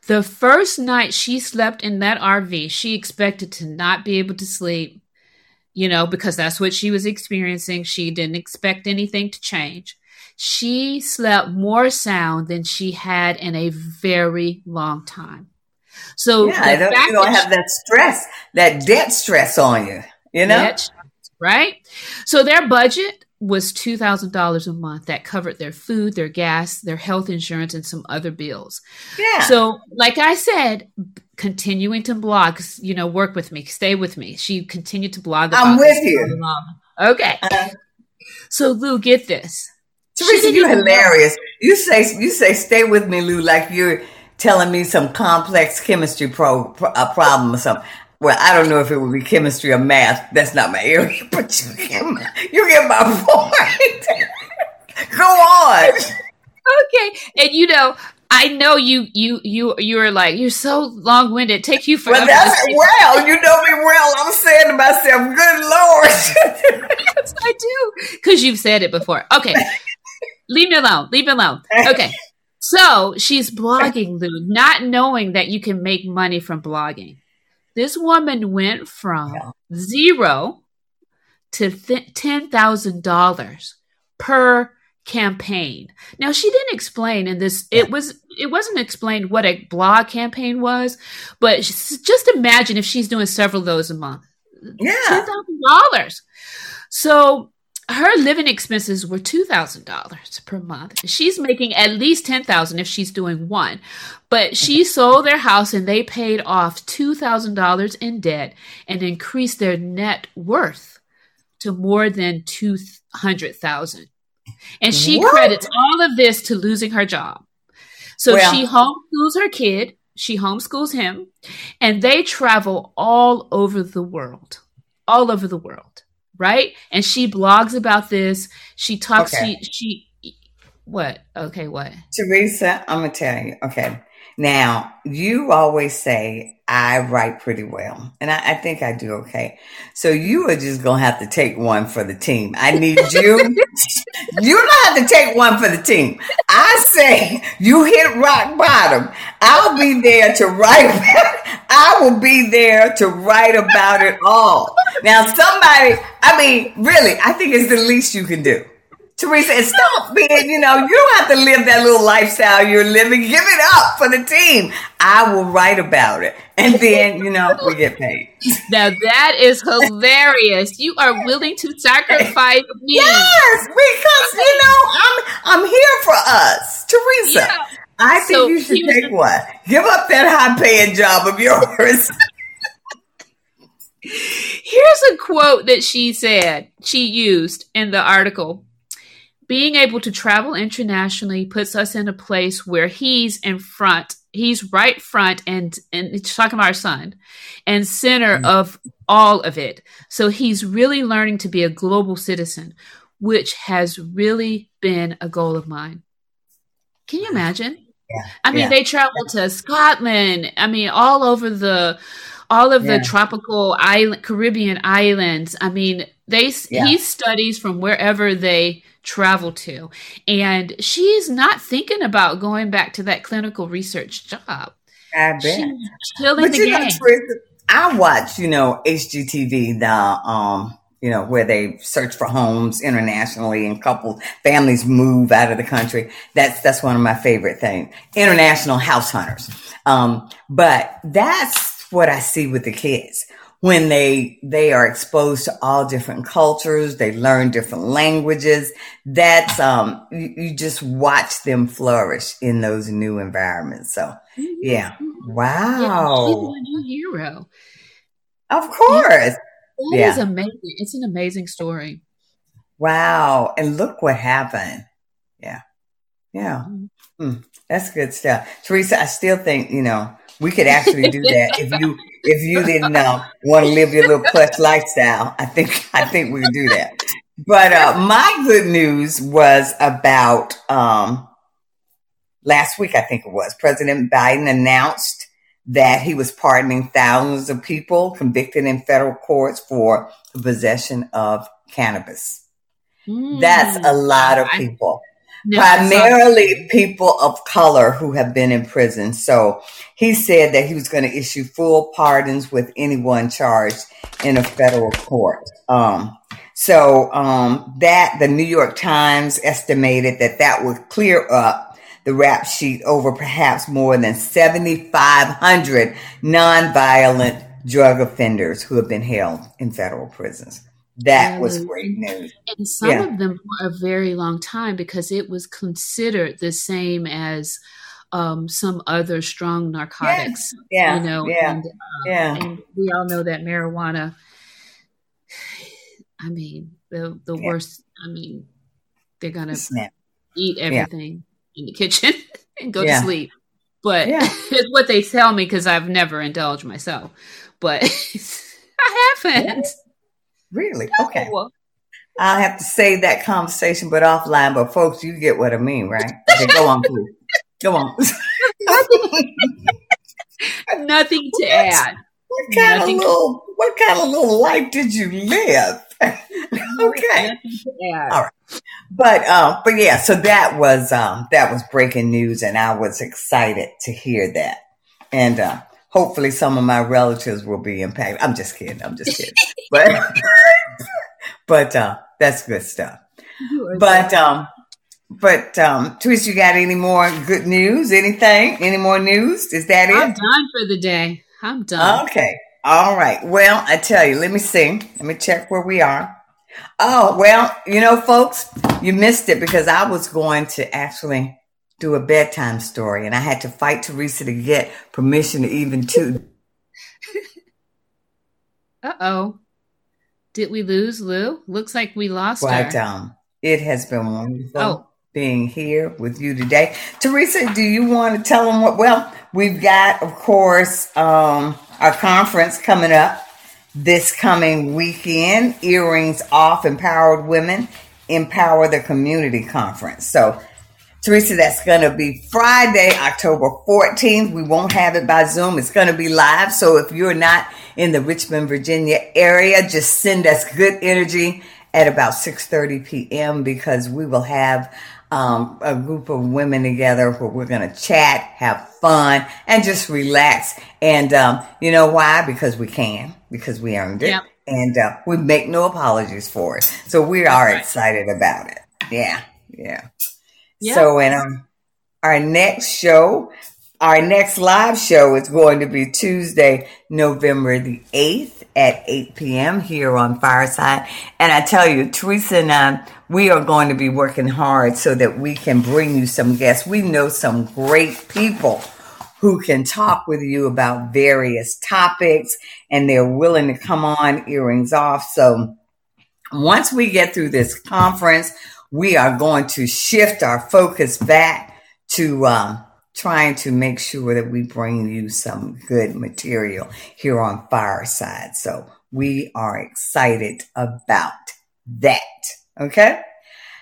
The first night she slept in that R V, she expected to not be able to sleep. You know, because that's what she was experiencing. She didn't expect anything to change. She slept more sound than she had in a very long time. So yeah, the fact you don't have she, that stress, that debt stress on you, you know? Debt, right? So their budget was two thousand dollars a month that covered their food, their gas, their health insurance, and some other bills. Yeah. So like I said, continuing to blog, you know, work with me, stay with me. She continued to blog. About I'm with you. Mom. Okay. Uh, so Lou, get this. Teresa, you're hilarious. Know. You say, you say, stay with me, Lou, like you're telling me some complex chemistry pro, pro uh, problem or something. Well, I don't know if it would be chemistry or math. That's not my area, but you get my, you get my point. Go on. Okay. And you know, I know you, you, you, you were like, you're so long winded. Take you forever. Well, that's, well, you know me well. I'm saying to myself, good Lord. Yes, I do. Cause you've said it before. Okay. Leave me alone. Leave me alone. Okay. So she's blogging, Lou, not knowing that you can make money from blogging. This woman went from zero to th- ten thousand dollars per campaign. Now she didn't explain in this, it was, it wasn't explained what a blog campaign was, but just imagine if she's doing several of those a month. Yeah. ten thousand dollars. So her living expenses were two thousand dollars per month. She's making at least ten thousand dollars if she's doing one. But she sold their house and they paid off two thousand dollars in debt and increased their net worth to more than two hundred thousand dollars. And she what? credits all of this to losing her job. So well. she homeschools her kid, she homeschools him, and they travel all over the world, all over the world. Right? And she blogs about this. She talks. Okay. She, she, what? Okay. What? Teresa, I'm going to tell you. Okay. Now you always say I write pretty well. And I, I think I do. Okay. So you are just going to have to take one for the team. I need you. You don't have to take one for the team. I say you hit rock bottom. I'll be there to write. I will be there to write about it all. Now, somebody, I mean, really, I think it's the least you can do. Teresa, and stop being, you know, you don't have to live that little lifestyle you're living. Give it up for the team. I will write about it. And then, you know, we get paid. Now, that is hilarious. You are willing to sacrifice me. Yes, because, you know, I'm, I'm here for us. Teresa. Yeah. I think so you should take the- one. Give up that high-paying job of yours. Here's a quote that she said, she used in the article. Being able to travel internationally puts us in a place where he's in front. He's right front and, and talking about our son and center mm-hmm. of all of it. So he's really learning to be a global citizen, which has really been a goal of mine. Can you imagine? Yeah. I mean, yeah. they travel to Scotland. I mean, all over the, all of yeah. the tropical island, Caribbean islands. I mean, they, yeah. he studies from wherever they travel to. And she's not thinking about going back to that clinical research job. I bet. She's killing but the you game. Know, Tristan, I watch, you know, H G T V, the, um, you know, where they search for homes internationally and couples, families move out of the country. That's, that's one of my favorite things. International house hunters. Um, but that's what I see with the kids. When they, they are exposed to all different cultures, they learn different languages. That's, um, you, you just watch them flourish in those new environments. So yeah. Wow. Yeah, she's a new hero. Of course. That yeah. is amazing. It's an amazing story. Wow. And look what happened. Yeah. Yeah. Mm-hmm. Mm. That's good stuff. Teresa, I still think, you know, we could actually do that if you if you didn't uh, want to live your little plush lifestyle. I think I think we could do that. But uh, my good news was about um, last week. I think it was President Biden announced that he was pardoning thousands of people convicted in federal courts for the possession of cannabis. Mm. That's a lot of people. No, primarily people of color who have been in prison. So he said that he was going to issue full pardons with anyone charged in a federal court. Um, so um, that the New York Times estimated that that would clear up the rap sheet over perhaps more than seventy-five hundred nonviolent drug offenders who have been held in federal prisons. That was great news. And some yeah. of them for a very long time because it was considered the same as um, some other strong narcotics. Yeah. yeah. You know, yeah. And, um, yeah. and we all know that marijuana, I mean, the, the yeah. worst, I mean, they're going to eat everything yeah. in the kitchen and go yeah. to sleep. But yeah. it's what they tell me because I've never indulged myself. But I haven't. Yeah. Really? Okay. I'll have to save that conversation, but offline. But folks, you get what I mean, right? Okay, go on, please. Go on. Nothing to what, add. What kind Nothing of little? To... What kind of little life did you live? Okay. All right. But uh, but yeah. So that was um, that was breaking news, and I was excited to hear that. And uh, hopefully, some of my relatives will be impacted. I'm just kidding. I'm just kidding. But but uh, that's good stuff. But um, but um, Teresa, you got any more good news? Anything? Any more news? Is that it? I'm done for the day. I'm done. Okay. All right. Well, I tell you. Let me see. Let me check where we are. Oh well, you know, folks, you missed it because I was going to actually do a bedtime story, and I had to fight Teresa to get permission to even to. Uh oh. Did we lose Lou? Looks like we lost but, her. Um, it has been wonderful oh. being here with you today. Teresa, do you want to tell them what? Well, we've got, of course, um, our conference coming up this coming weekend, Earrings Off, Empowered Women, Empower the Community Conference. So, Teresa, that's going to be Friday, October fourteenth. We won't have it by Zoom. It's going to be live. So if you're not in the Richmond, Virginia area, just send us good energy at about six thirty p.m. because we will have um, a group of women together where we're going to chat, have fun, and just relax. And um, you know why? Because we can, because we earned it. Yep. And uh, we make no apologies for it. So we are right. excited about it. Yeah, yeah. Yeah. So in um, our next show, our next live show is going to be Tuesday, November the eighth at eight p.m. here on Fireside. And I tell you, Teresa and I, we are going to be working hard so that we can bring you some guests. We know some great people who can talk with you about various topics, and they're willing to come on Earrings Off. So once we get through this conference, we are going to shift our focus back to um, trying to make sure that we bring you some good material here on Fireside. So we are excited about that. Okay.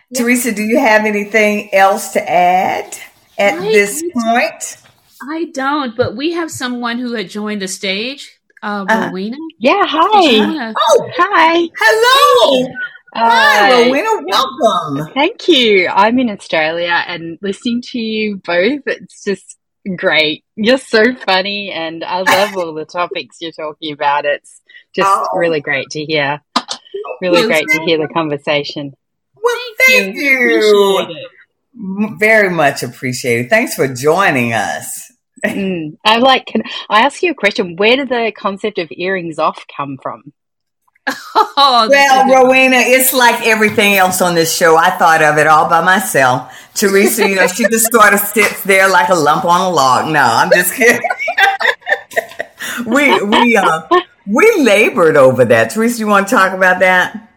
Yeah. Teresa, do you have anything else to add at I, this point? I don't, but we have someone who had joined the stage. Uh, uh, Rowena? Yeah, hi. Wanna... Oh, hi. Hello. Hey. Hi, uh, Rowena. Welcome. Thank you. I'm in Australia and listening to you both, it's just great. You're so funny, and I love all the topics you're talking about. It's just oh. really great to hear. Really great to hear the conversation. Well, thank, thank you. you. Very much appreciated. Thanks for joining us. Mm, I like. Can I ask you a question? Where did the concept of earrings off come from? Oh, well, Rowena, it's like everything else on this show. I thought of it all by myself. Teresa, you know, she just sort of sits there like a lump on a log. No, I'm just kidding. we we uh, we labored over that. Teresa, you want to talk about that?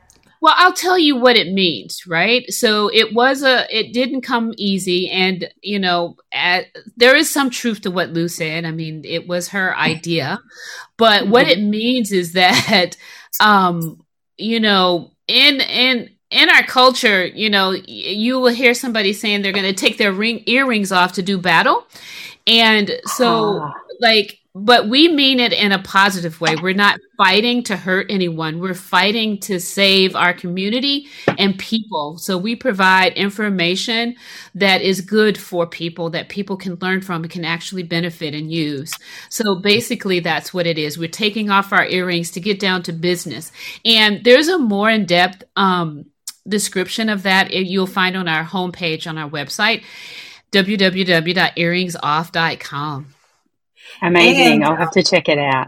Well, I'll tell you what it means, right? So it was a, it didn't come easy. And, you know, at, there is some truth to what Lou said. I mean, it was her idea. But what it means is that, um, you know, in, in, in our culture, you know, you will hear somebody saying they're going to take their ring earrings off to do battle. And so oh. like, but we mean it in a positive way. We're not fighting to hurt anyone. We're fighting to save our community and people. So we provide information that is good for people, that people can learn from and can actually benefit and use. So basically that's what it is. We're taking off our earrings to get down to business. And there's a more in-depth um, description of that you'll find on our homepage on our website, w w w dot earrings off dot com. Amazing. And I'll have to check it out.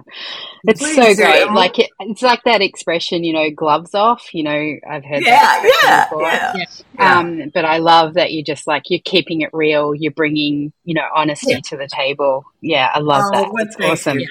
It's so great. Like it, it's like that expression, you know, gloves off, you know, I've heard yeah, that yeah, before. Yeah, yeah. Um, but I love that you just like, you're keeping it real. You're bringing, you know, honesty yeah. to the table. Yeah. I love oh, that. It's awesome. You.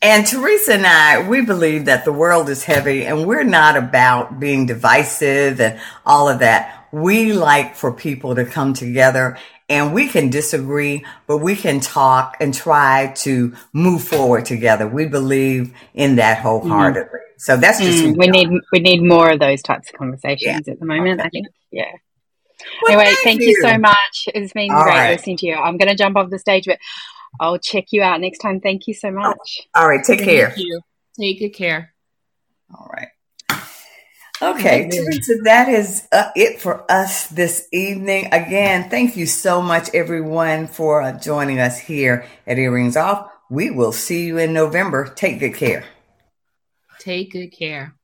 And Teresa and I, we believe that the world is heavy and we're not about being divisive and all of that. We like for people to come together. And we can disagree, but we can talk and try to move forward together. We believe in that wholeheartedly. Mm. So that's just mm. we need we need more of those types of conversations yeah. at the moment, okay. I think. Yeah. Well, anyway, thank, thank you. you so much. It's been all great right. listening to you. I'm going to jump off the stage, but I'll check you out next time. Thank you so much. All right, take thank care. You. Take good care. All right. Okay, Teresa, that is uh, it for us this evening. Again, thank you so much, everyone, for uh, joining us here at Earrings Off. We will see you in November. Take good care. Take good care.